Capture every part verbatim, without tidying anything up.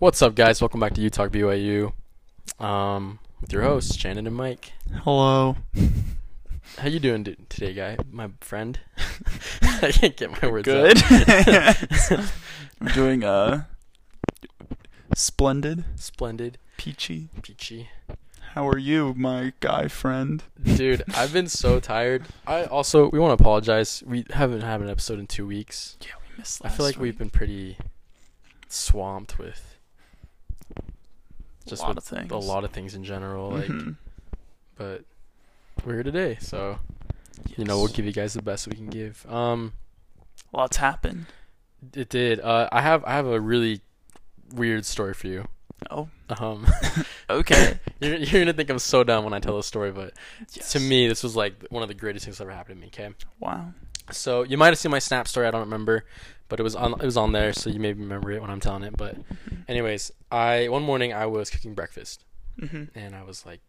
What's up, guys? Welcome back to U Talk B Y U um, with your hosts, Shannon and Mike. Hello. How you doing today, guy? My friend? I can't get my words Good. out. Good. I'm doing uh, splendid. Splendid. Peachy. Peachy. How are you, my guy friend? Dude, I've been so tired. I also, we want to apologize. We haven't had an episode in two weeks. Yeah, we missed last I feel like week. We've been pretty swamped with... Just a lot of things. A lot of things in general. Like, mm-hmm. But we're here today, so yes. You know, we'll give you guys the best we can give. Um, Lots happened. It did. Uh, I have I have a really weird story for you. Oh. Um, okay. You're, you're gonna think I'm so dumb when I tell this story, but yes. To me, this was like one of the greatest things that ever happened to me. Okay. Wow. So you might have seen my Snap story. I don't remember, but it was on it was on there, so you may remember it when I'm telling it. But anyways, I one morning I was cooking breakfast, mm-hmm. and I was like,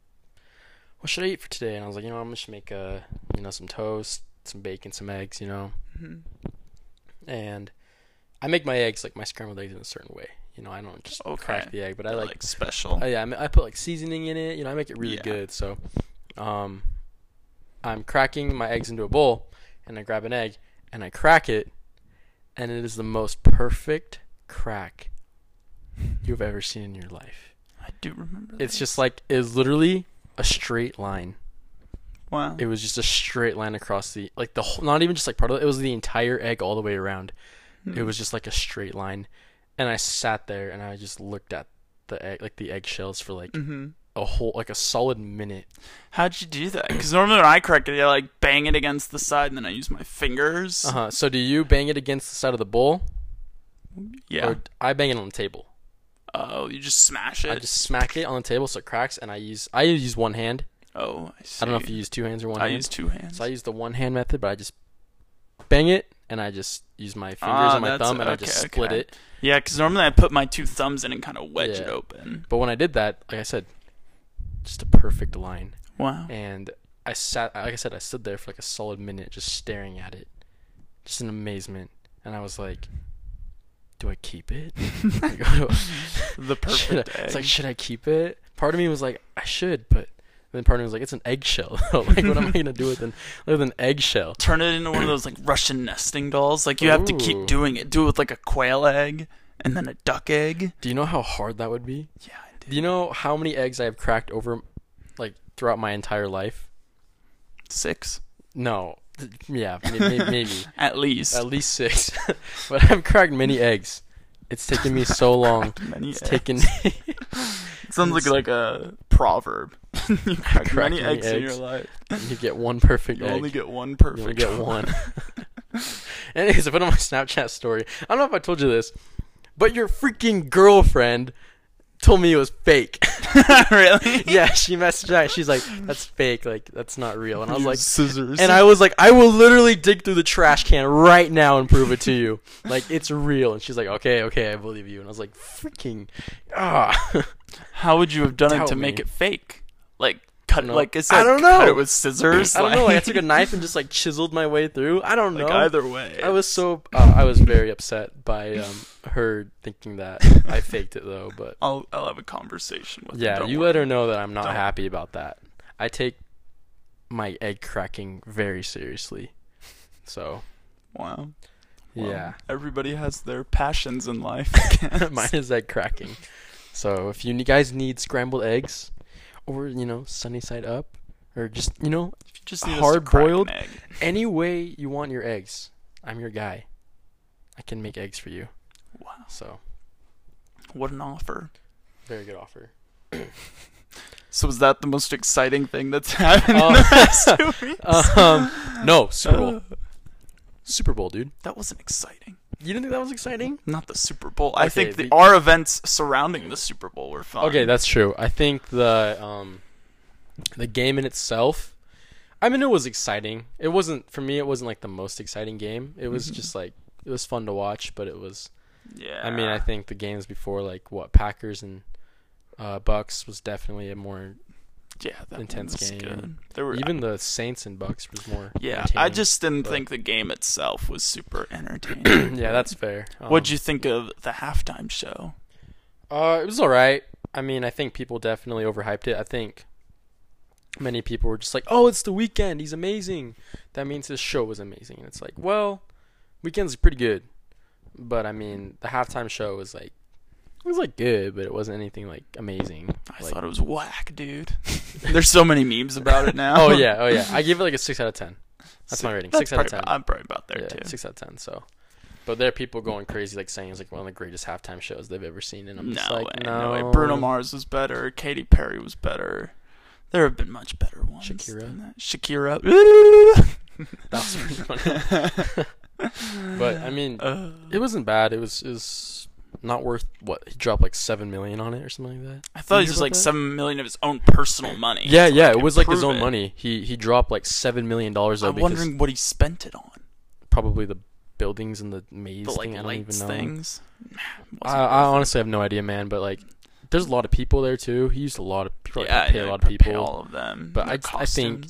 "What should I eat for today?" And I was like, "You know, I'm just make a you know some toast, some bacon, some eggs, you know." Mm-hmm. And I make my eggs like my scrambled eggs in a certain way. You know, I don't just okay. crack the egg, but They're I like, like special. I, yeah, I put like seasoning in it. You know, I make it really yeah. good. So, um, I'm cracking my eggs into a bowl. And I grab an egg, and I crack it, and it is the most perfect crack you've ever seen in your life. I do remember that. It's just like, it's literally a straight line. Wow. It was just a straight line across the, like the whole, not even just like part of it, it was the entire egg all the way around. Hmm. It was just like a straight line. And I sat there, and I just looked at the egg, like the eggshells for like, mm-hmm. a whole like a solid minute. How'd you do that? Because normally when I crack it, I like bang it against the side, and then I use my fingers. Uh huh. So do you bang it against the side of the bowl? Yeah. Or I bang it on the table. Oh, you just smash it. I just smack it on the table so it cracks, and I use I use one hand. Oh, I see. I don't know if you use two hands or one. I hand. I use two hands. So I use the one hand method, but I just bang it, and I just use my fingers ah, and my thumb, and okay, I just split okay. it. Yeah, because normally I put my two thumbs in and kind of wedge yeah. it open. But when I did that, like I said. Just a perfect line. Wow. And I sat, like I said, I stood there for like a solid minute just staring at it. Just in amazement. And I was like, do I keep it? The perfect egg. It's like, should I keep it? Part of me was like, I should, but then part of me was like, it's an eggshell. Like, what am I going to do with an, with an eggshell? Turn it into one of those like Russian nesting dolls. Like, you Ooh. Have to keep doing it. Do it with like a quail egg and then a duck egg. Do you know how hard that would be? Yeah. Do you know how many eggs I have cracked over, like, throughout my entire life? Six? No. Yeah, maybe. maybe. At least. At least six. But I've cracked many eggs. It's taken me so long. Many it's eggs. Taken me... Sounds like, like a proverb. You crack cracked many, many eggs, eggs in your life. You get one perfect you egg. You only get one perfect egg. You only get one. Anyways, I put on my Snapchat story. I don't know if I told you this, but your freaking girlfriend... told me it was fake. Really? Yeah, she messaged out. She's like, that's fake. Like, that's not real. And I was like, scissors. And I was like, I will literally dig through the trash can right now and prove it to you. Like, it's real. And she's like, okay, okay, I believe you. And I was like, freaking, ah. How would you have done Doubt it to me. Make it fake? Like, cut no. like, is that I don't know. Cut it with scissors? I don't know. Like, I took a knife and just, like, chiseled my way through. I don't like, know. Either way. I was so, uh, I was very upset by, um, her thinking that I faked it though, but I'll I'll have a conversation with her. Yeah, you let her know that I'm not happy about that. I take my egg cracking very seriously. So, wow. Well, yeah. Everybody has their passions in life. Mine is egg cracking. So, if you guys need scrambled eggs or, you know, sunny side up or just, you know, if you just need hard boiled, any way you want your eggs, I'm your guy. I can make eggs for you. Wow. So, what an offer. Very good offer. So, was that the most exciting thing that's happened uh, in the past two weeks? Um, no, Super Bowl. Uh, Super Bowl, dude. That wasn't exciting. You didn't think that was exciting? Not the Super Bowl. Okay, I think the, the, our events surrounding the Super Bowl were fun. Okay, that's true. I think the um, the game in itself, I mean, it was exciting. It wasn't, for me, it wasn't like the most exciting game. It was mm-hmm. just like, it was fun to watch, but it was... Yeah. I mean, I think the games before, like, what, Packers and uh, Bucks was definitely a more yeah, that intense game. Good. There were, Even I, the Saints and Bucks was more Yeah, I just didn't but... think the game itself was super entertaining. Yeah, that's fair. Um, What'd you think of the halftime show? Uh, it was all right. I mean, I think people definitely overhyped it. I think many people were just like, oh, it's The Weeknd. He's amazing. That means his show was amazing. And it's like, well, Weeknd's pretty good. But, I mean, the halftime show was like, it was like good, but it wasn't anything like amazing. I like, thought it was whack, dude. There's so many memes about it now. Oh, yeah. Oh, yeah. I gave it like a six out of ten. That's six, my rating. That's six out of ten. I'm probably about there, yeah, too. six out of ten, so. But there are people going crazy, like saying it's like one of the greatest halftime shows they've ever seen, and I'm just no like, way, no. no way. Bruno Mars was better. Katy Perry was better. There have been much better ones. Shakira. Than that. Shakira. That's pretty funny. But I mean, uh, it wasn't bad. It was is not worth what he dropped like seven million on it or something like that. I thought he was like that? seven million of his own personal money. Yeah, so yeah, like, it was like his own it. money. He he dropped like seven million dollars. I'm wondering what he spent it on. Probably the buildings and the maze the, like, thing. I don't even know. Things. I, I honestly have no idea, man. But like, there's a lot of people there too. He used a lot of people. Yeah, like, pay know, a lot of people. All of them. But I, I think.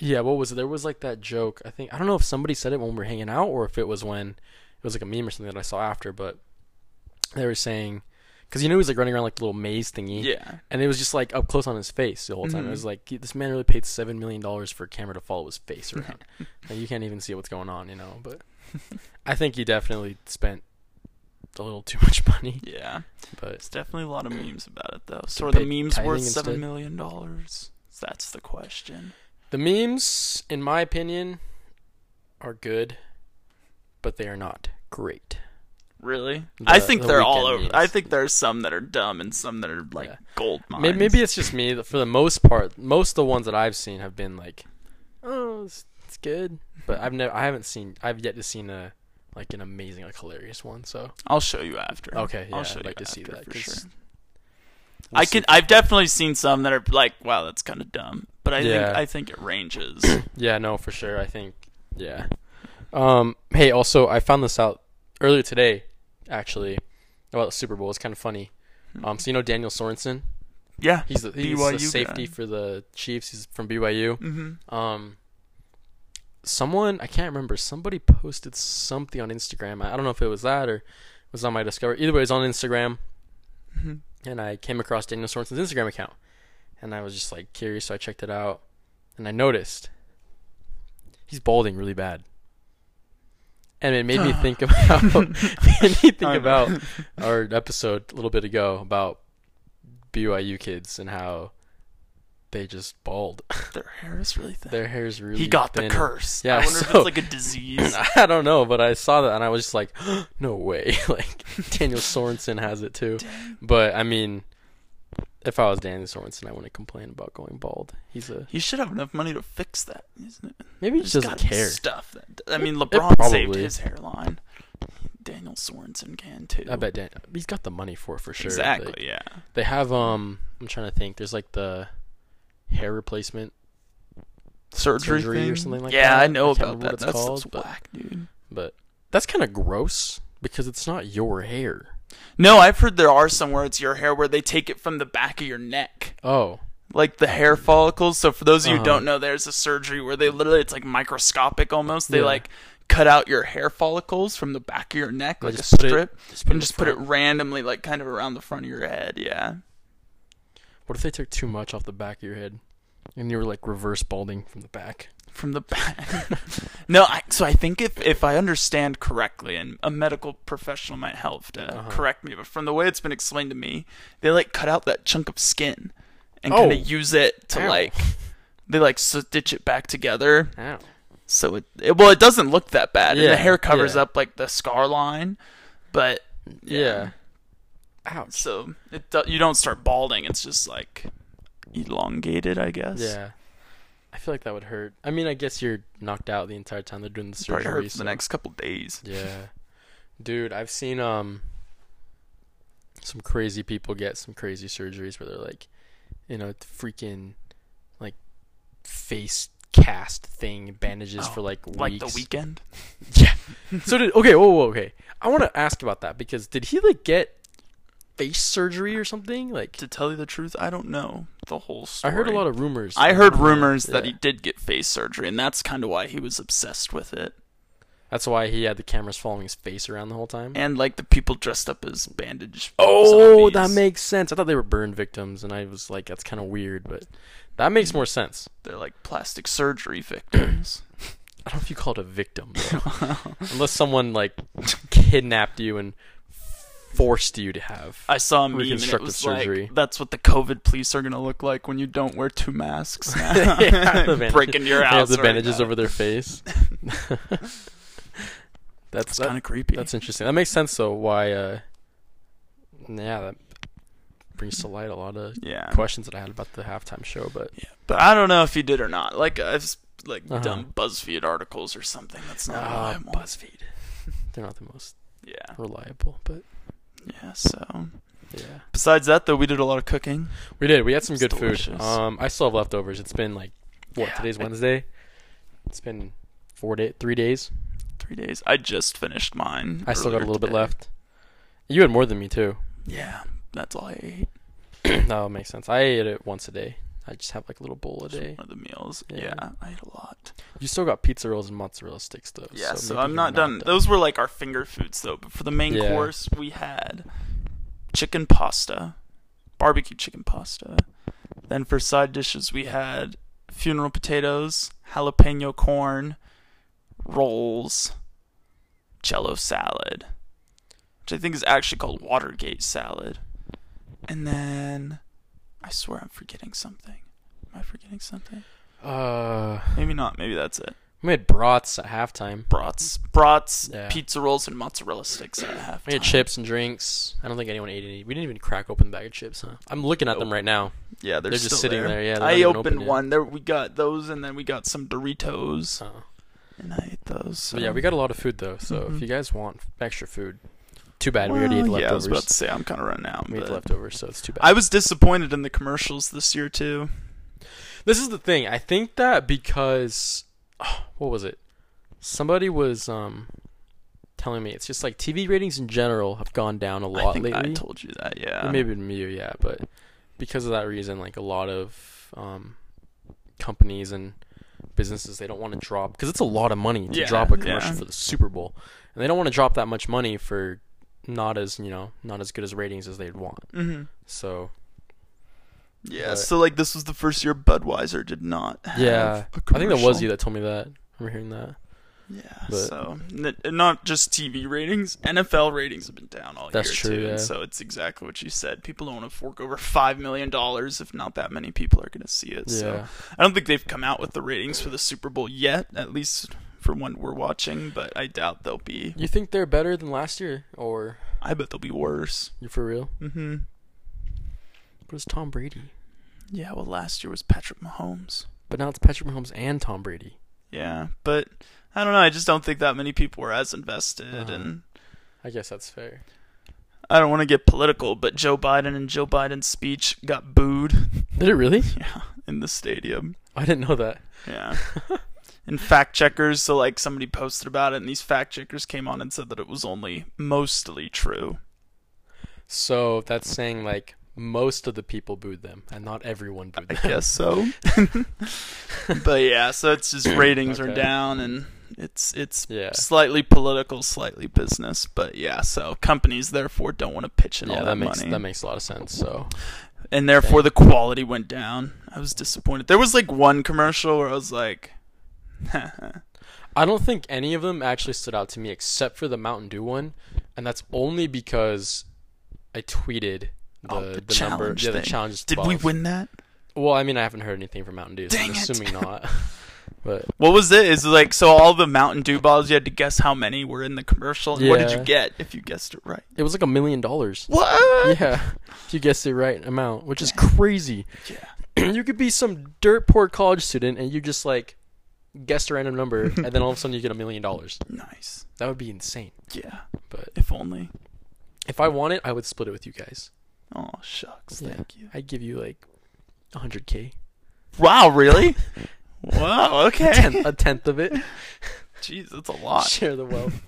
Yeah, what was it? There was like that joke. I think I don't know if somebody said it when we were hanging out, or if it was when it was like a meme or something that I saw after. But they were saying, because you know he was like running around like the little maze thingy. Yeah. And it was just like up close on his face the whole time. Mm-hmm. It was like, this man really paid seven million dollars for a camera to follow his face around. Like, you can't even see what's going on, you know. But I think he definitely spent a little too much money. Yeah, but it's definitely a lot of memes about it, though. So are the memes worth seven million dollars? That's the question. The memes, in my opinion, are good, but they are not great. Really? The, I think the they're all over. Memes. I think there are some that are dumb and some that are like yeah. gold mines. Maybe, maybe it's just me. For the most part, most of the ones that I've seen have been like, oh, it's, it's good, but I've never, I haven't seen, I've yet to seen a like an amazing, like hilarious one. So I'll show you after. Okay, yeah, I'll show I'd like you to see that for sure. We'll I can. I've definitely seen some that are like, wow, that's kind of dumb, but I yeah. think I think it ranges. Yeah, no, for sure. I think yeah. Um. Hey, also, I found this out earlier today. Actually, about the Super Bowl. It's kind of funny. Um, so you know Daniel Sorensen? Yeah, he's the, he's B Y U the safety guy for the Chiefs. He's from B Y U. Mm-hmm. Um, someone I can't remember. Somebody posted something on Instagram. I don't know if it was that or it was on my Discovery. Either way, it was on Instagram, mm-hmm. and I came across Daniel Sorensen's Instagram account, and I was just like curious, so I checked it out, and I noticed he's balding really bad. And it made me think about made me think about our episode a little bit ago about B Y U kids and how they just bald. Their hair is really thin. Their hair is really thin. He got thin. The curse. Yeah, I wonder so, if it's like a disease. I don't know, but I saw that and I was just like, no way. Like, Daniel Sorensen has it too. Dang. But, I mean, if I was Daniel Sorensen, I wouldn't complain about going bald. He's a he should have enough money to fix that, isn't it? Maybe he just doesn't care. Stuff that, I mean, LeBron saved his hairline. Daniel Sorensen can too. I bet Dan, he's got the money for it for sure. Exactly. Like, yeah. They have um. I'm trying to think. There's like the hair replacement surgery, surgery or something like yeah, that. Yeah, I know I about that. What that's called, but, whack, dude. But that's kind of gross because it's not your hair. No, I've heard there are some where it's your hair where they take it from the back of your neck. Oh. Like the hair follicles. So for those of you uh-huh. who don't know, there's a surgery where they literally, it's like microscopic almost. They yeah. like cut out your hair follicles from the back of your neck, like a strip, it, just and just put it randomly like kind of around the front of your head. Yeah. What if they took too much off the back of your head and you were like reverse balding from the back? From the back. No, I, so I think if, if I understand correctly, and a medical professional might help to uh-huh. correct me, but from the way it's been explained to me, they like cut out that chunk of skin and oh. kind of use it to Ow. like, they like stitch it back together. Ow. So it, it, well, it doesn't look that bad. Yeah. And the hair covers yeah. up like the scar line, but yeah. yeah. Ouch. So it do, you don't start balding. It's just like elongated, I guess. Yeah. I feel like that would hurt. I mean, I guess you're knocked out the entire time they're doing the surgery. Probably hurt for the next couple days. Yeah. Dude, I've seen um some crazy people get some crazy surgeries where they're like, you know, freaking like face cast thing, bandages oh, for like weeks. Like The Weeknd? Yeah. So did okay, whoa, whoa, okay. I want to ask about that because did he like get face surgery or something? Like, to tell you the truth, I don't know the whole story. I heard a lot of rumors. I heard rumors yeah. that he did get face surgery, and that's kind of why he was obsessed with it. That's why he had the cameras following his face around the whole time. And like the people dressed up as bandage. Oh, zombies. That makes sense. I thought they were burn victims, and I was like, that's kind of weird, but that makes more sense. They're like plastic surgery victims. I don't know if you call it a victim, though. Unless someone like kidnapped you and forced you to have I saw a meme reconstructive and it was surgery. Like, that's what the COVID police are going to look like when you don't wear two masks. Yeah, the breaking your ass. They have the right bandages now. Over their face. that's, that's kind of creepy. That's interesting. That makes sense, though. Why? Uh, yeah, that brings to light a lot of yeah. questions that I had about the halftime show. But yeah, but I don't know if you did or not. Like I've like uh-huh. done BuzzFeed articles or something. That's not uh, BuzzFeed. They're not the most yeah reliable, but. Yeah, so yeah. Besides that, though, we did a lot of cooking. We did. We had some good delicious food. Um, I still have leftovers. It's been like what yeah, today's I, Wednesday. It's been four day, three days. Three days. I just finished mine. I still got a little today. bit left. You had more than me too. Yeah, that's all I ate. No, it makes sense. I ate it once a day. I just have like a little bowl a day. One of the meals. Yeah. yeah, I ate a lot. You still got pizza rolls and mozzarella sticks, though. Yeah, so, so I'm not done. done. Those were like our finger foods, though. But for the main yeah. course, we had chicken pasta, barbecue chicken pasta. Then for side dishes, we had funeral potatoes, jalapeno corn, rolls, jello salad, which I think is actually called Watergate salad. And then... I swear I'm forgetting something. Am I forgetting something? Uh, Maybe not. Maybe that's it. We had brats at halftime. Brats. Brats, yeah. Pizza rolls, and mozzarella sticks at halftime. We had chips and drinks. I don't think anyone ate any. We didn't even crack open the bag of chips, huh? I'm looking at nope. them right now. Yeah, they're, they're still just sitting there. there. Yeah, I opened one. There, we got those, and then we got some Doritos. Oh. And I ate those. So. But yeah, we got a lot of food, though. So mm-hmm. if you guys want extra food, too bad. Well, we already ate leftovers. Yeah, I was about to say, I'm kind of running out. We ate leftovers, so it's too bad. I was disappointed in the commercials this year, too. This is the thing. I think that because... Oh, what was it? Somebody was um, telling me. It's just like T V ratings in general have gone down a lot I think lately. I told you that, yeah. Maybe it was you, yeah. But because of that reason, like a lot of um, companies and businesses, they don't want to drop... Because it's a lot of money to yeah, drop a commercial yeah. for the Super Bowl. And they don't want to drop that much money for... Not as, you know, not as good as ratings as they'd want. Mm-hmm. So. Yeah, but, so like this was the first year Budweiser did not have yeah, a commercial. I think that was you that told me that. I remember hearing that. Yeah, but, so. N- not just T V ratings. N F L ratings have been down all that's year, true, too. Yeah. And so it's exactly what you said. People don't want to fork over five million dollars if not that many people are going to see it. Yeah. So I don't think they've come out with the ratings for the Super Bowl yet, at least... from when we're watching, but I doubt they'll be... You think they're better than last year, or... I bet they'll be worse. You for real? Mm-hmm. But it's Tom Brady. Yeah, well, last year was Patrick Mahomes. But now it's Patrick Mahomes and Tom Brady. Yeah, but I don't know. I just don't think that many people were as invested, uh, and... I guess that's fair. I don't want to get political, but Joe Biden and Joe Biden's speech got booed. Did it really? Yeah, in the stadium. I didn't know that. Yeah. And fact checkers, so like somebody posted about it, and these fact checkers came on and said that it was only mostly true. So that's saying like most of the people booed them, and not everyone booed them. I guess so. But yeah, so it's just ratings okay. are down, and it's it's yeah. slightly political, slightly business. But yeah, so companies therefore don't want to pitch in yeah, all that, that makes, money. That makes a lot of sense. So. And therefore, Dang. the quality went down. I was disappointed. There was like one commercial where I was like. I don't think any of them actually stood out to me except for the Mountain Dew one, and that's only because I tweeted the, oh, the, the challenge number. Yeah, the challenge. Did we win that? Well, I mean, I haven't heard anything from Mountain Dew, so Dang I'm it. assuming not. But what was it? Is it like so all the Mountain Dew bottles you had to guess how many were in the commercial? And yeah. What did you get if you guessed it right? It was like a million dollars. What? Yeah, if you guessed the right amount, which is crazy. Yeah, you could be some dirt poor college student, and you just like. Guessed a random number, and then all of a sudden you get a million dollars. Nice. That would be insane. Yeah. But if only. If I want it, I would split it with you guys. Oh, shucks. Yeah. Thank you. I'd give you like one hundred K. Wow, really? Wow, okay. A tenth, a tenth of it. Jeez, that's a lot. Share the wealth.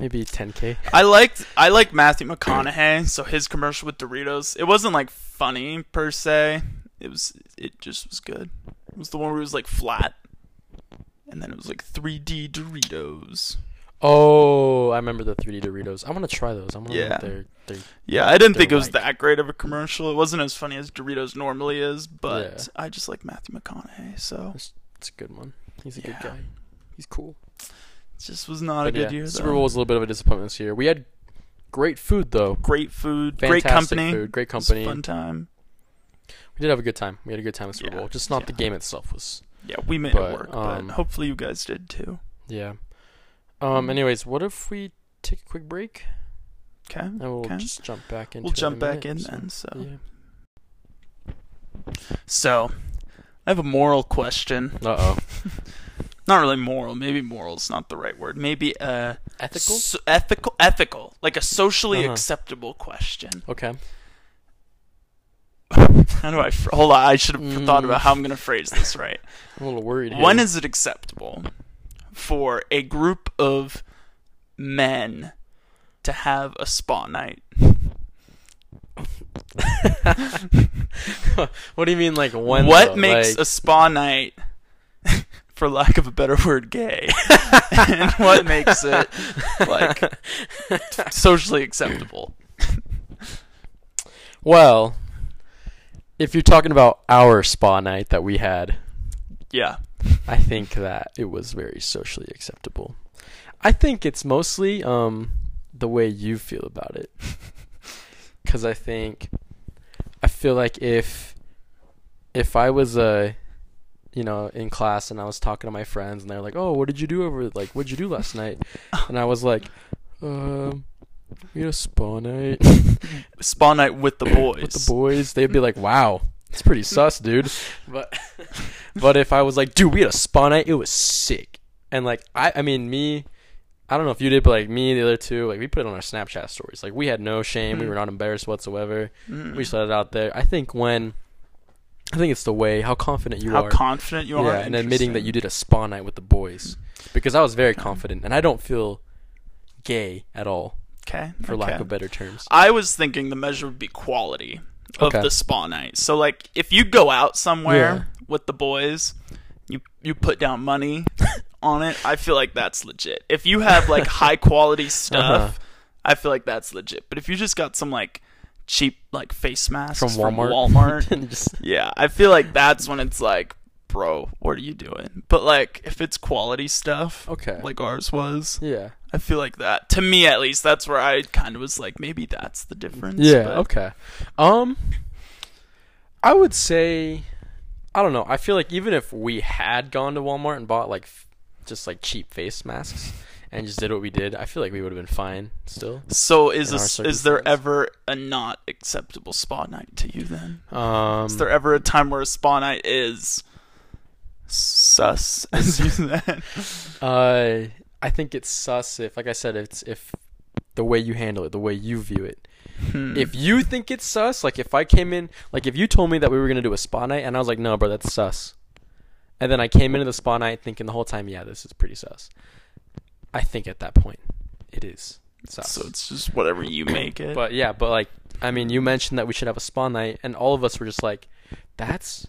Maybe ten K. I liked I liked Matthew McConaughey, so his commercial with Doritos. It wasn't like funny per se. It was. It just was good. It was the one where it was like flat. and then it was like three D Doritos. Oh, I remember the three D Doritos. I want to try those. I want to yeah. know what they're, they're, yeah, I didn't think it was like. that great of a commercial. It wasn't as funny as Doritos normally is, but yeah. I just like Matthew McConaughey, so. It's, it's a good one. He's a yeah. good guy. He's cool. It just was not but a good yeah, year, though. Super Bowl was a little bit of a disappointment this year. We had great food, though. Great food. Fantastic great company. Food, great company. It was a fun time. We did have a good time. We had a good time at Super yeah, Bowl. Just not yeah. the game itself was. Yeah, we made but, it work, um, but hopefully you guys did, too. Yeah. Um. Anyways, what if we take a quick break? Okay. And we'll okay. just jump back into We'll jump in back in then, so. Yeah. So, I have a moral question. Uh-oh. Not really moral. Maybe moral's not the right word. Maybe a... Ethical? So, ethical. Ethical. Like a socially uh-huh. acceptable question. Okay. How do I... Hold on. I should have mm. thought about how I'm going to phrase this right. I'm a little worried here. When is it acceptable for a group of men to have a spa night? What do you mean, like, when? What though? Makes like... a spa night... for lack of a better word, gay, and what makes it, like, socially acceptable? Well, if you're talking about our spa night that we had, yeah, I think that it was very socially acceptable. I think it's mostly um, the way you feel about it, because I think, I feel like if, if I was a... you know, in class, and I was talking to my friends, and they're like, "Oh, what did you do over? Like, what'd you do last night?" And I was like, "Um, we had a spa night, spa night with the boys." With the boys, they'd be like, "Wow, it's pretty sus, dude." But, but if I was like, "Dude, we had a spa night. It was sick," and like, I, I mean, me, I don't know if you did, but like me, the other two, like we put it on our Snapchat stories. Like we had no shame. Mm. We were not embarrassed whatsoever. Mm. We just let it out there. I think when. I think it's the way, how confident you how are. How confident you yeah, are. Yeah, and admitting that you did a spa night with the boys. Because I was very okay. confident, and I don't feel gay at all. Okay. For okay. lack of better terms. I was thinking the measure would be quality of okay. the spa night. So, like, if you go out somewhere yeah. with the boys, you you put down money on it, I feel like that's legit. If you have, like, high-quality stuff, uh-huh. I feel like that's legit. But if you just got some, like, cheap like face masks from Walmart, from Walmart. and just... yeah I feel like that's when it's like, bro, what are you doing? But like if it's quality stuff, okay, like ours was, yeah I feel like that, to me at least, that's where I kind of was like, maybe that's the difference. yeah but... okay um I would say, I don't know, I feel like even if we had gone to Walmart and bought like f- just like cheap face masks and just did what we did, I feel like we would have been fine still. So is a, is there ever a not acceptable spa night to you then? Um, is there ever a time where a spa night is sus as you then? Uh, I think it's sus if, like I said, it's if the way you handle it, the way you view it. Hmm. If you think it's sus, like if I came in, like if you told me that we were going to do a spa night and I was like, no, bro, that's sus. And then I came into the spa night thinking the whole time, yeah, this is pretty sus. I think at that point, it is. Sus. So it's just whatever you make it. But yeah, but like, I mean, you mentioned that we should have a spa night, and all of us were just like, that's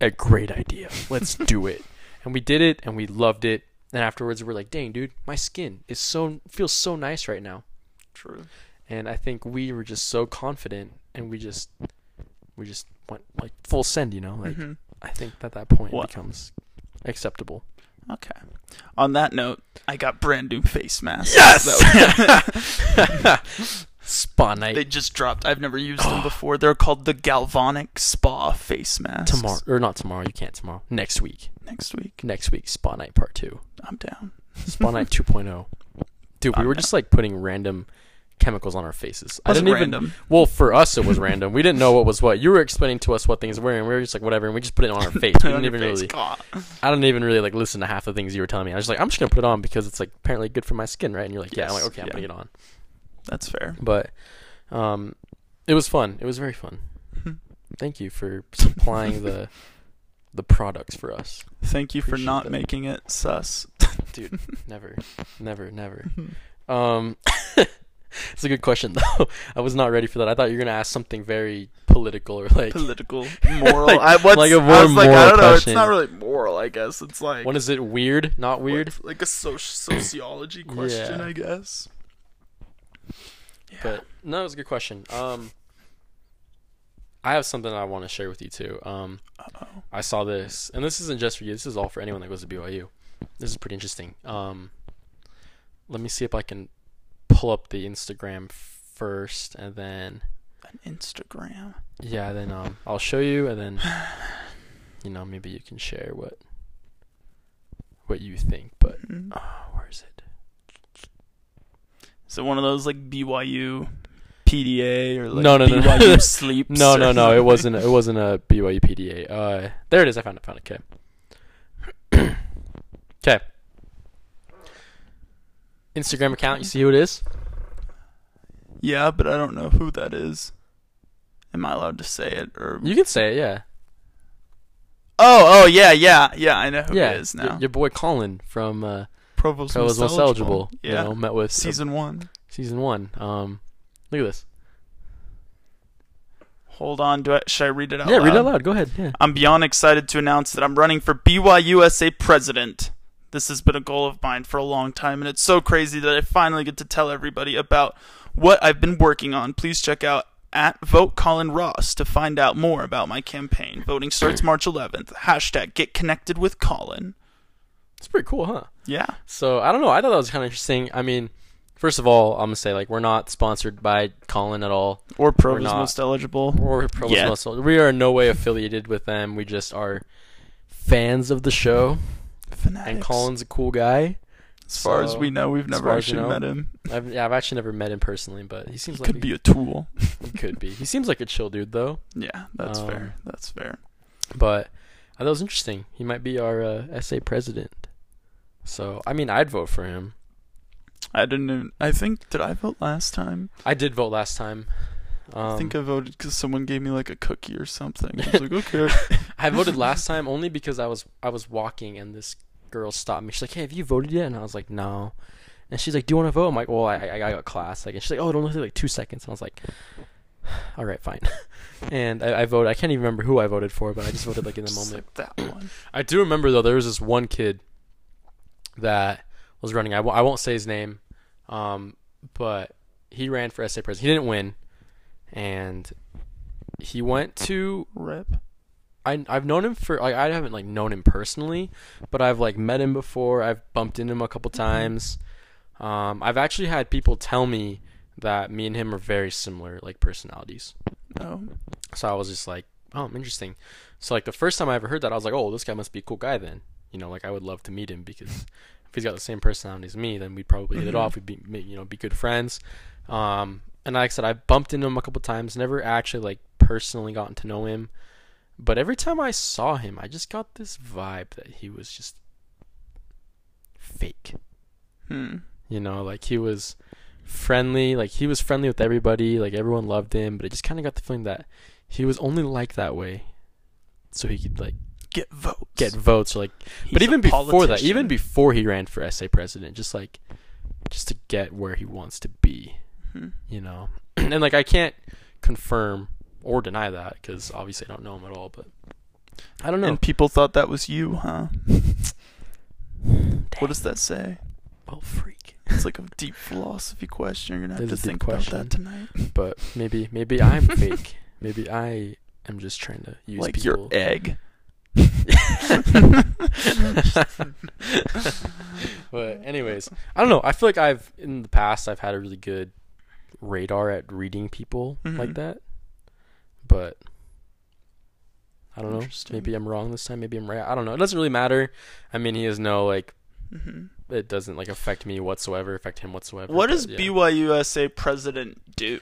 a great idea. Let's do it. And we did it, and we loved it. And afterwards, we were like, dang, dude, my skin is so feels so nice right now. True. And I think we were just so confident, and we just we just went like full send, you know? Like, mm-hmm. I think that that point what? becomes acceptable. Okay. On that note, I got brand new face masks. Yes! Spa night. They just dropped. I've never used them before. They're called the Galvanic Spa Face Masks. Tomorrow. Or not tomorrow. You can't tomorrow. Next week. Next week. Next week. Spa night part two. I'm down. Spa night two point oh. Dude, we I'm were down. just like putting random chemicals on our faces. I didn't random. even. Well, for us, it was random. We didn't know what was what. You were explaining to us what things were, and we were just like, whatever, and we just put it on our face. We didn't even face. really. God. I don't even really like listen to half the things you were telling me. I was just like, I'm just gonna put it on because it's like apparently good for my skin, right? And you're like, yeah. Yes. I'm like, okay, yeah. I'm putting it on. That's fair. But, um, it was fun. It was very fun. Thank you for supplying the, the products for us. Thank you Appreciate for not that. making it sus, dude. Never, never, never. Um. It's a good question, though. I was not ready for that. I thought you were going to ask something very political or like... Political, moral. like, I, what's, like a I was like, I don't know. Question. It's not really moral, I guess. It's like... What is it? Weird? Not weird? What, like a soci- sociology question, yeah. I guess. Yeah. But no, it was a good question. Um, I have something I want to share with you, too. Um, Uh-oh. I saw this, and this isn't just for you. This is all for anyone that goes to B Y U. This is pretty interesting. Um, let me see if I can... pull up the Instagram first, and then an Instagram. Yeah, then um, I'll show you, and then you know maybe you can share what what you think. But mm-hmm. oh, where is it? Is it one of those like B Y U P D A or like no, no, no, B Y U no. sleeps? No, no, no. It wasn't. It wasn't a B Y U P D A. Uh, there it is. I found it. Found it. Okay. Okay. Instagram account, you see who it is? Yeah, but I don't know who that is. Am I allowed to say it? Or you can say it, yeah. Oh, oh, yeah, yeah, yeah. I know who yeah, it is now. Your, your boy Colin from uh, Provost Most Eligible. Eligible. Yeah, you know, met with season uh, one. Season one. Um, look at this. Hold on, do I, should I read it out? Yeah, loud? Read it out loud. Go ahead. Yeah. I'm beyond excited to announce that I'm running for B Y U-I S A president. This has been a goal of mine for a long time, and it's so crazy that I finally get to tell everybody about what I've been working on. Please check out at Vote Colin Ross to find out more about my campaign. Voting starts March eleventh. Hashtag Get Connected with Colin. It's pretty cool, huh? Yeah. So, I don't know. I thought that was kind of interesting. I mean, first of all, I'm going to say, like, we're not sponsored by Colin at all. Or Provost Most Eligible. Or Provost yeah. Most Eligible. We are in no way affiliated with them. We just are fans of the show. Fanatics. And Colin's a cool guy. As far so, as we know, we've never actually you know, met him. I've, yeah, I've actually never met him personally, but he seems he like could he, be a tool. He could be. He seems like a chill dude, though. Yeah, that's um, fair. That's fair. But uh, that was interesting. He might be our uh, S A president. So I mean, I'd vote for him. I didn't. Even, I think did I vote last time? I did vote last time. Um, I think I voted because someone gave me like a cookie or something. I was like, okay. I voted last time only because I was I was walking and this girl stopped me. She's like, hey, have you voted yet? And I was like, no. And she's like, do you want to vote? I'm like, well, I I, I got class. Like, and she's like, oh, don't look at like two seconds. And I was like, all right, fine. And I, I voted. I can't even remember who I voted for, but I just voted like in the moment. Like that one. I do remember though. There was this one kid that was running. I, w- I won't say his name, um, but he ran for S A president. He didn't win. And he went to Rip. I I've known him for like I haven't like known him personally, but I've like met him before. I've bumped into him a couple times. Um, I've actually had people tell me that me and him are very similar, like personalities. Oh. So I was just like, oh, interesting. So like the first time I ever heard that, I was like, oh, this guy must be a cool guy then. You know, like I would love to meet him because if he's got the same personality as me, then we'd probably hit it off. We'd be you know be good friends. Um. And like I said, I've bumped into him a couple times, never actually like personally gotten to know him. But every time I saw him, I just got this vibe that he was just fake. Hmm. You know, like he was friendly, like he was friendly with everybody, like everyone loved him, but I just kind of got the feeling that he was only like that way so he could like get votes. Get votes or like He's but even before politician. that, even before he ran for S A president, just like just to get where he wants to be. You know, and like I can't confirm or deny that because obviously I don't know him at all, but I don't know. And people thought that was you, huh? What does that say? Well, freak. It's like a deep philosophy question. You're gonna have There's to think question. about that tonight. But maybe, maybe I'm fake. Maybe I am just trying to use like people. Your egg. But anyways, I don't know. I feel like I've in the past I've had a really good radar at reading people mm-hmm. like that, but I don't know, maybe I'm wrong this time, maybe I'm right, I don't know, it doesn't really matter. I mean, he has no like mm-hmm. it doesn't like affect me whatsoever, affect him whatsoever. What but, does yeah. B Y U-I S A president do?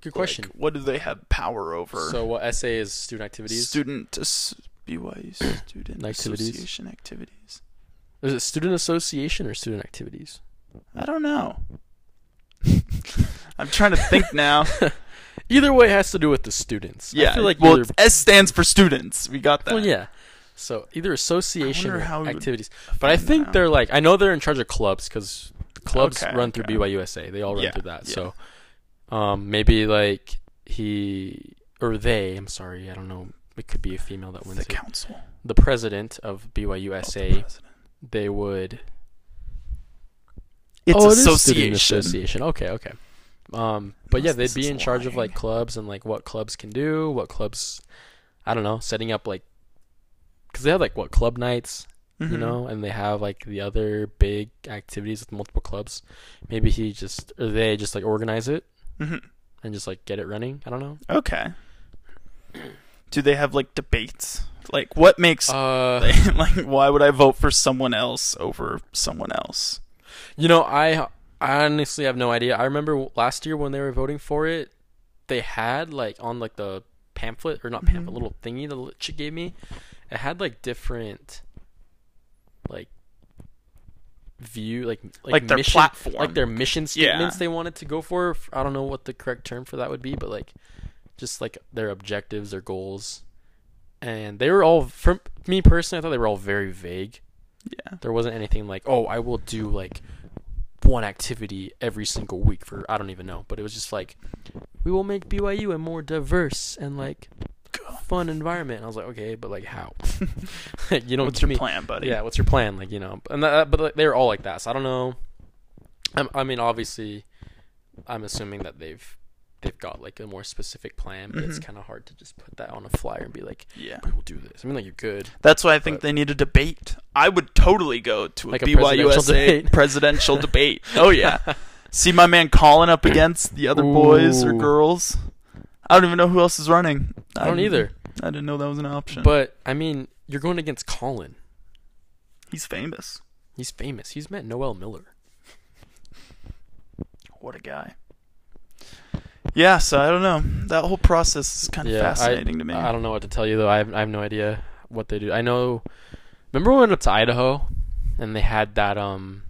Good question. Like, what do they have power over? So what well, S A is student activities, student as- B Y U student activities. Association activities. Is it student association or student activities? I don't know. I'm trying to think now. Either way has to do with the students. Yeah. I feel like well, either... S stands for students. We got that. Well, yeah. So either association or activities. But I think now. They're like, I know they're in charge of clubs because clubs okay, run through okay. B Y U S A. They all run yeah, through that. Yeah. So um, maybe like he or they, I'm sorry, I don't know. It could be a female that wins the it. council. The president of B Y U S A, oh, the they would. It's oh, association. It is association. Okay, okay. Um, but yeah, they'd be in charge lying. of like clubs and like what clubs can do, what clubs, I don't know, setting up like, because they have like what club nights, mm-hmm. you know, and they have like the other big activities with multiple clubs. Maybe he just or they just like organize it mm-hmm. and just like get it running. I don't know. Okay. Do they have like debates? Like what makes uh, like why would I vote for someone else over someone else? You know, I I honestly have no idea. I remember last year when they were voting for it, they had like on like the pamphlet or not pamphlet, mm-hmm. little thingy that she gave me. It had like different like view like like, like their mission, platform, like their mission statements yeah. they wanted to go for. I don't know what the correct term for that would be, but like just like their objectives, their goals, and they were all for me personally. I thought they were all very vague. Yeah, there wasn't anything like, oh, I will do like one activity every single week for I don't even know, but it was just like we will make B Y U a more diverse and like fun environment. And I was like, okay, but like how? like, you know, what's your me, plan, buddy? Yeah, what's your plan? Like you know, and that, but like, they were all like that. So I don't know. I'm, I mean, obviously, I'm assuming that they've. They've got like a more specific plan, but mm-hmm. it's kind of hard to just put that on a flyer and be like, "Yeah, we will do this." I mean, like you could. That's why I think but... they need a debate. I would totally go to a like B Y U S A presidential debate. Oh yeah, see my man Colin up against the other Ooh. boys or girls. I don't even know who else is running. I, I don't either. I didn't know that was an option. But I mean, you're going against Colin. He's famous. He's famous. He's met Noel Miller. What a guy. Yeah, so I don't know. That whole process is kind of yeah, fascinating I, to me. I don't know what to tell you, though. I have, I have no idea what they do. I know... Remember when we went up to Idaho, and they had that um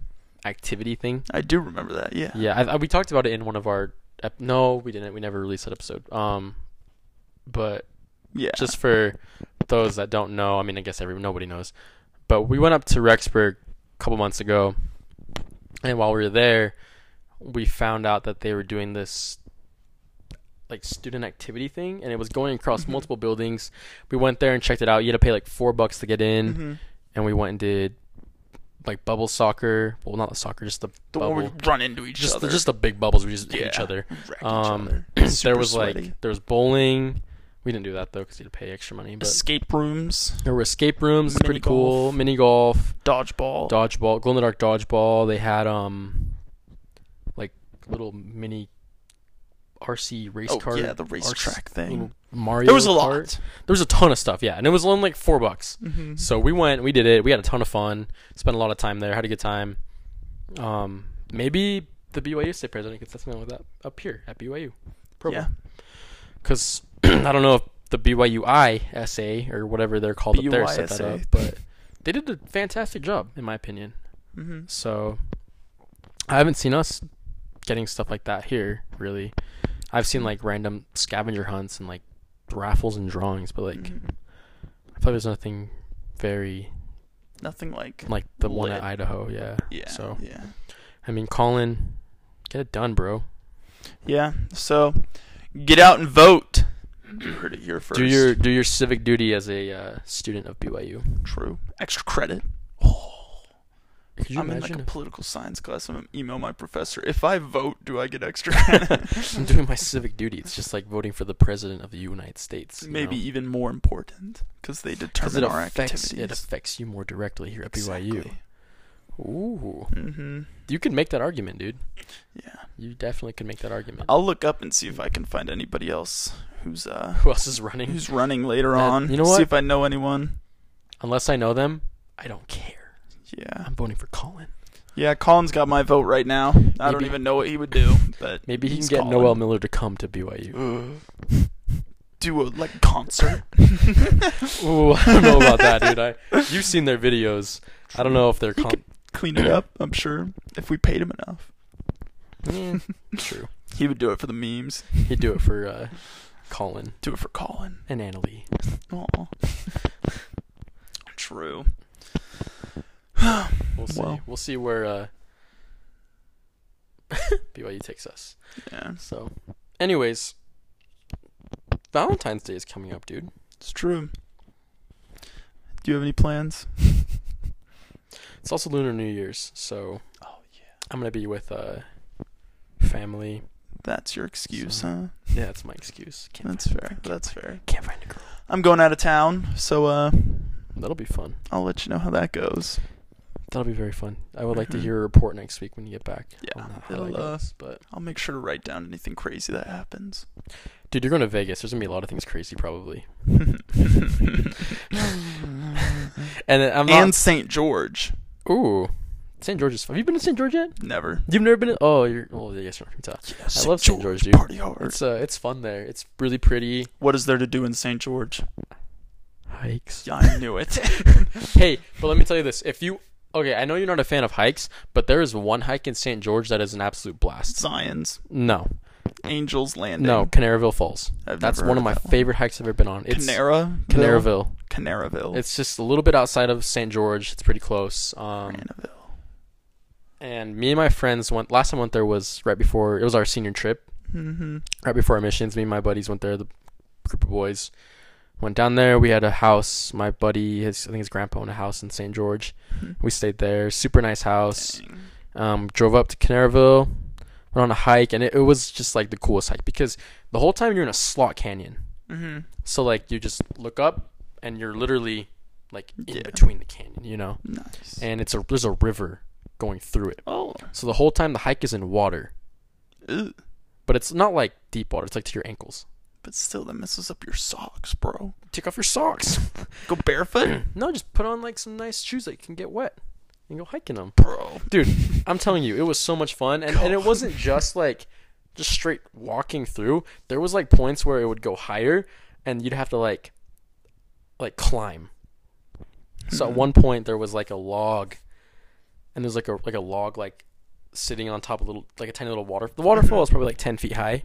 activity thing? I do remember that, yeah. Yeah, I, I, we talked about it in one of our... Ep- no, we didn't. We never released that episode. Um, But yeah, just for those that don't know, I mean, I guess everyone, nobody knows. But we went up to Rexburg a couple months ago, and while we were there, we found out that they were doing this... like student activity thing, and it was going across mm-hmm. multiple buildings. We went there and checked it out. You had to pay like four bucks to get in, mm-hmm. and we went and did like bubble soccer. Well, not the soccer, just the, the bubble. One we run into each just, other. Just the big bubbles. We just yeah. hit each other. Um, each other. There was sweaty. like there was bowling. We didn't do that though because you had to pay extra money. But escape rooms. There were escape rooms. Mini pretty golf. cool. Mini golf. Dodgeball. Dodgeball. Glow in the dark dodgeball. They had um like little mini. R C race oh, car. yeah, the racetrack thing. Mario There was a lot. Kart. There was a ton of stuff, yeah. And it was only like four bucks. Mm-hmm. So we went, we did it. We had a ton of fun. Spent a lot of time there. Had a good time. Um, maybe the B Y U state president could set something with that up here at B Y U. Probably. Yeah. Because I don't know if the B Y U I S A or whatever they're called B Y U I S A. Up there set that up. But they did a fantastic job, in my opinion. Mm-hmm. So I haven't seen us getting stuff like that here, really. I've seen like random scavenger hunts and like raffles and drawings, but like mm-hmm. I thought there's nothing very nothing like like the lit. one at Idaho, yeah. Yeah. So yeah. I mean, Colin, get it done, bro. Yeah. So get out and vote. You heard it here first. Do your do your civic duty as a uh, student of B Y U. True. Extra credit. Oh. Could you I'm in like a political science class. I'm going to email my professor. If I vote, do I get extra? I'm doing my civic duty. It's just like voting for the president of the United States. Maybe know? even more important because they determine our affects, activities. It affects you more directly here at exactly. B Y U. Ooh. Mm-hmm. You could make that argument, dude. Yeah. You definitely could make that argument. I'll look up and see if I can find anybody else who's... Uh, Who else is running? Who's running later uh, on. You know what? See if I know anyone. Unless I know them, I don't care. Yeah, I'm voting for Colin. Yeah, Colin's got my vote right now. I maybe, don't even know what he would do, but maybe he can get Colin. Noel Miller to come to B Y U. Uh, do a like concert. Ooh, I don't know about that, dude. I you've seen their videos. I don't know if they're con- clean it up. I'm sure if we paid him enough. Mm, true. He would do it for the memes. He'd do it for uh, Colin. Do it for Colin and Annalie. Aw. True. we'll see. Well, we'll see where uh, B Y U takes us. Yeah. So, anyways, Valentine's Day is coming up, dude. It's true. Do you have any plans? It's also Lunar New Year's, so oh, yeah. I'm going to be with uh, family. That's your excuse, so, huh? Yeah, that's my excuse. Can't that's fair. Friend, that's find, fair. Can't find a girl. I'm going out of town, so uh, that'll be fun. I'll let you know how that goes. That'll be very fun. I would like to hear a report next week when you get back. Yeah, it'll, goes, but I'll make sure to write down anything crazy that happens. Dude, you're going to Vegas. There's going to be a lot of things crazy, probably. And I'm not... and Saint George. Ooh. Saint George's. Have you been to Saint George yet? Never. You've never been to... Oh, you're... Oh, yeah, yes, you're from Utah. Yeah, I love Saint George, dude. Party hard. It's, uh, it's fun there. It's really pretty. What is there to do in Saint George? Hikes. Yeah, I knew it. Hey, but let me tell you this. If you... Okay, I know you're not a fan of hikes, but there is one hike in Saint George that is an absolute blast. Zions. No. Angels Landing. No, Kanarraville Falls. I've That's one of my that favorite hikes I've ever been on. It's Canara? Kanarraville. Kanarraville. It's just a little bit outside of Saint George. It's pretty close. Um, Ranaville. And me and my friends went, last time I went there was right before, it was our senior trip. Mm-hmm. Right before our missions, me and my buddies went there, the group of boys. Went down there. We had a house. My buddy, his, I think his grandpa owned a house in Saint George. Mm-hmm. We stayed there. Super nice house. Um, drove up to Kanarraville. Went on a hike. And it, it was just like the coolest hike. Because the whole time you're in a slot canyon. Mm-hmm. So like you just look up and you're literally like in yeah. between the canyon, you know. Nice. And it's a there's a river going through it. Oh. So the whole time the hike is in water. Ew. But it's not like deep water. It's like to your ankles. But still, that messes up your socks, bro. Take off your socks. Go barefoot? No, just put on, like, some nice shoes that you can get wet. And go hiking them. Bro. Dude, I'm telling you, it was so much fun. And, and it wasn't just, like, just straight walking through. There was, like, points where it would go higher, and you'd have to, like, like climb. So at one point, there was, like, a log. And there's, like a, like, a log, like, sitting on top of a little, like, a tiny little water. The waterfall is probably, like, ten feet high.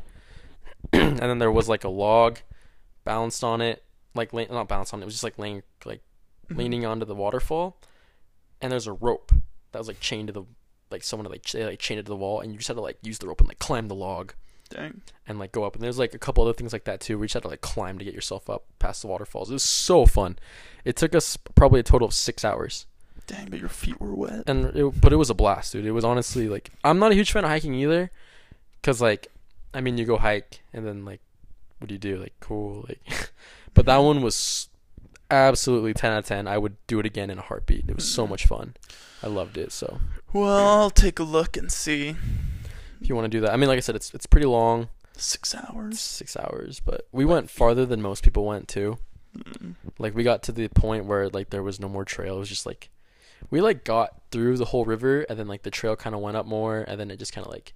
And then there was like a log balanced on it, like la- not balanced on it. It was just like laying, like leaning onto the waterfall. And there's a rope that was like chained to the, like someone had, like ch- they, like chained it to the wall, and you just had to like use the rope and like climb the log. Dang. And like go up. And there's like a couple other things like that too, where you just had to like climb to get yourself up past the waterfalls. It was so fun. It took us probably a total of six hours. Dang, but your feet were wet. And it, but it was a blast, dude. It was honestly like I'm not a huge fan of hiking either, because like. I mean, you go hike, and then, like, what do you do? Like, cool. Like, but that one was absolutely ten out of ten. I would do it again in a heartbeat. It was so much fun. I loved it, so. Well, I'll take a look and see. If you want to do that. I mean, like I said, it's it's pretty long. Six hours. Six hours, but we went farther than most people went, too. Mm-mm. Like, we got to the point where, like, there was no more trail. It was just, like, we, like, got through the whole river, and then, like, the trail kind of went up more, and then it just kind of, like.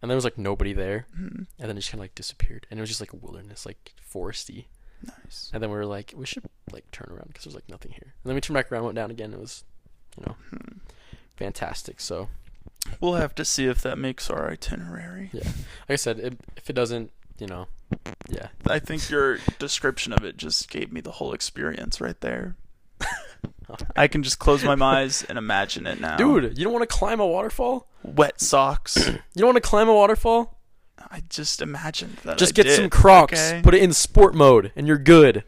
And there was, like, nobody there. Mm-hmm. And then it just kind of, like, disappeared. And it was just, like, a wilderness, like, foresty. Nice. And then we were like, we should, like, turn around because there's, like, nothing here. And then we turned back around, went down again. It was, you know, mm-hmm. fantastic. So. We'll have to see if that makes our itinerary. Yeah. Like I said, it, if it doesn't, you know, yeah. I think your description of it just gave me the whole experience right there. I can just close my eyes and imagine it now. Dude, you don't want to climb a waterfall? Wet socks. You don't want to climb a waterfall? I just imagined that. Just I get did. Some Crocs, okay? Put it in sport mode, and you're good.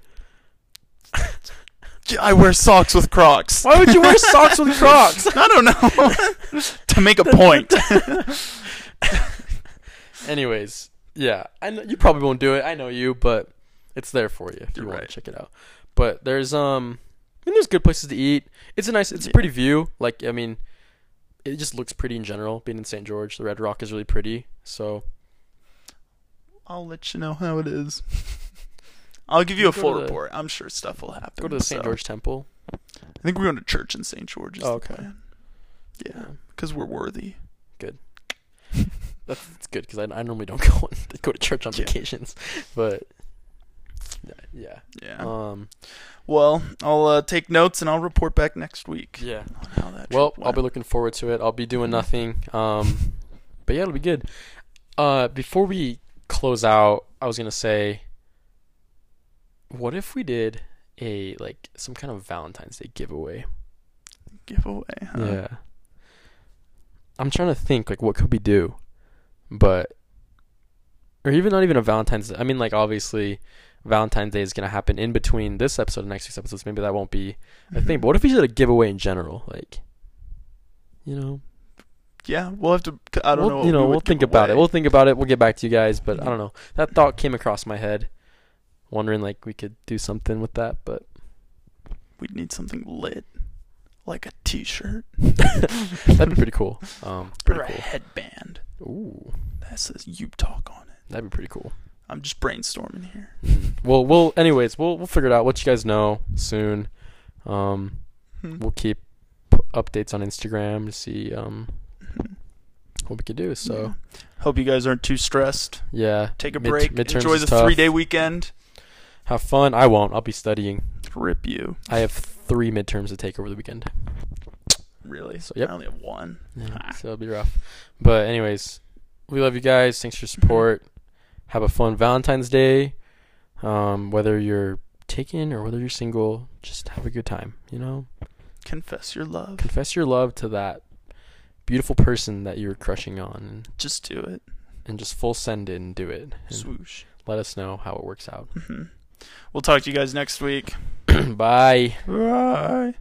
I wear socks with Crocs. Why would you wear socks with Crocs? I don't know. To make a point. Anyways, yeah, I know, you probably won't do it. I know you, but it's there for you if you're you want right. to check it out. But there's um. I mean, there's good places to eat. It's a nice, it's yeah. a pretty view. Like, I mean, it just looks pretty in general. Being in Saint George, the Red Rock is really pretty. So, I'll let you know how it is. I'll give you, you a full report. The, I'm sure stuff will happen. Go to the Saint So. George Temple. I think we're going to church in Saint George. Is oh, okay. The plan. Yeah, because we're worthy. Good. That's, that's good because I, I normally don't go go to church on yeah. vacations, but. Yeah. Yeah. Um, well, I'll uh, take notes and I'll report back next week. Yeah. How that well, I'll be looking forward to it. I'll be doing nothing. Um, but yeah, it'll be good. Uh, before we close out, I was gonna say, what if we did a like some kind of Valentine's Day giveaway? Giveaway. Huh? Yeah. I'm trying to think, like, what could we do? But, or even not even a Valentine's Day. I mean, like, obviously, Valentine's Day is going to happen in between this episode and next week's episodes. Maybe that won't be mm-hmm. a thing. But what if we did a giveaway in general? Like, you know. Yeah, we'll have to, I don't we'll, know. You know, we we'll think about away. it. We'll think about it. We'll get back to you guys. But I don't know. That thought came across my head. Wondering, like, we could do something with that. But we'd need something lit. Like a t-shirt. That'd be pretty cool. Um, pretty or a cool. headband. Ooh. That says U Talk on it. That'd be pretty cool. I'm just brainstorming here. Well, we'll, anyways, we'll we'll figure it out. We'll let you guys know soon. Um, hmm. We'll keep p- updates on Instagram to see um, hmm. what we could do. So, yeah. Hope you guys aren't too stressed. Yeah. Take a Mid- break. Enjoy the tough. three-day weekend. Have fun. I won't. I'll be studying. Rip you. I have three midterms to take over the weekend. Really? So, yep. I only have one. Yeah, so it'll be rough. But anyways, we love you guys. Thanks for your support. Have a fun Valentine's Day. Um, whether you're taken or whether you're single, just have a good time, you know? Confess your love. Confess your love to that beautiful person that you're crushing on. Just do it. And just full send it and do it. And swoosh. Let us know how it works out. Mm-hmm. We'll talk to you guys next week. Bye. Bye.